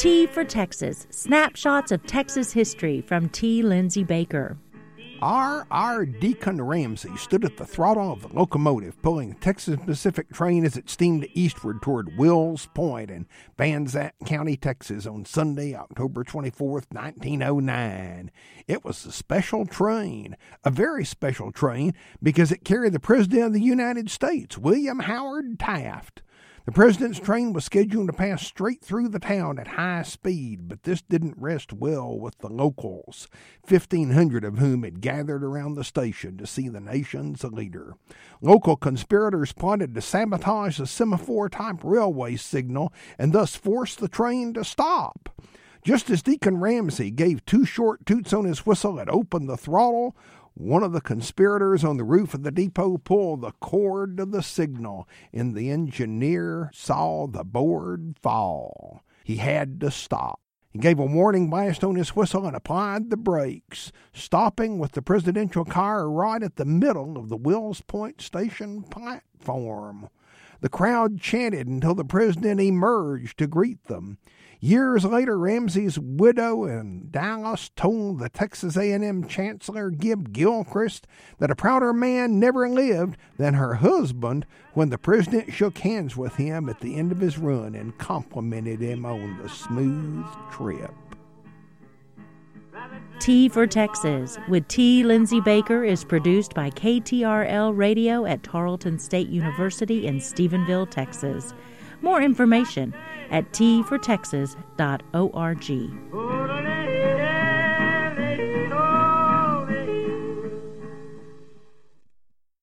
T for Texas, snapshots of Texas history from T. Lindsey Baker. R. R. Deacon Ramsey stood at the throttle of the locomotive pulling the Texas Pacific train as it steamed eastward toward Wills Point in Vanzant County, Texas on Sunday, October 24, 1909. It was a special train, a very special train, because it carried the President of the United States, William Howard Taft. The President's train was scheduled to pass straight through the town at high speed, but this didn't rest well with the locals, 1,500 of whom had gathered around the station to see the nation's leader. Local conspirators plotted to sabotage the semaphore-type railway signal and thus force the train to stop. Just as Deacon Ramsey gave two short toots on his whistle and opened the throttle, one of the conspirators on the roof of the depot pulled the cord of the signal, and the engineer saw the board fall. He had to stop. He gave a warning blast on his whistle and applied the brakes, stopping with the presidential car right at the middle of the Wills Point station platform. The crowd chanted until the president emerged to greet them. Years later, Ramsey's widow in Dallas told the Texas A&M Chancellor Gib Gilchrist that a prouder man never lived than her husband when the president shook hands with him at the end of his run and complimented him on the smooth trip. T for Texas with T. Lindsey Baker is produced by KTRL Radio at Tarleton State University in Stephenville, Texas. More information at tfortexas.org.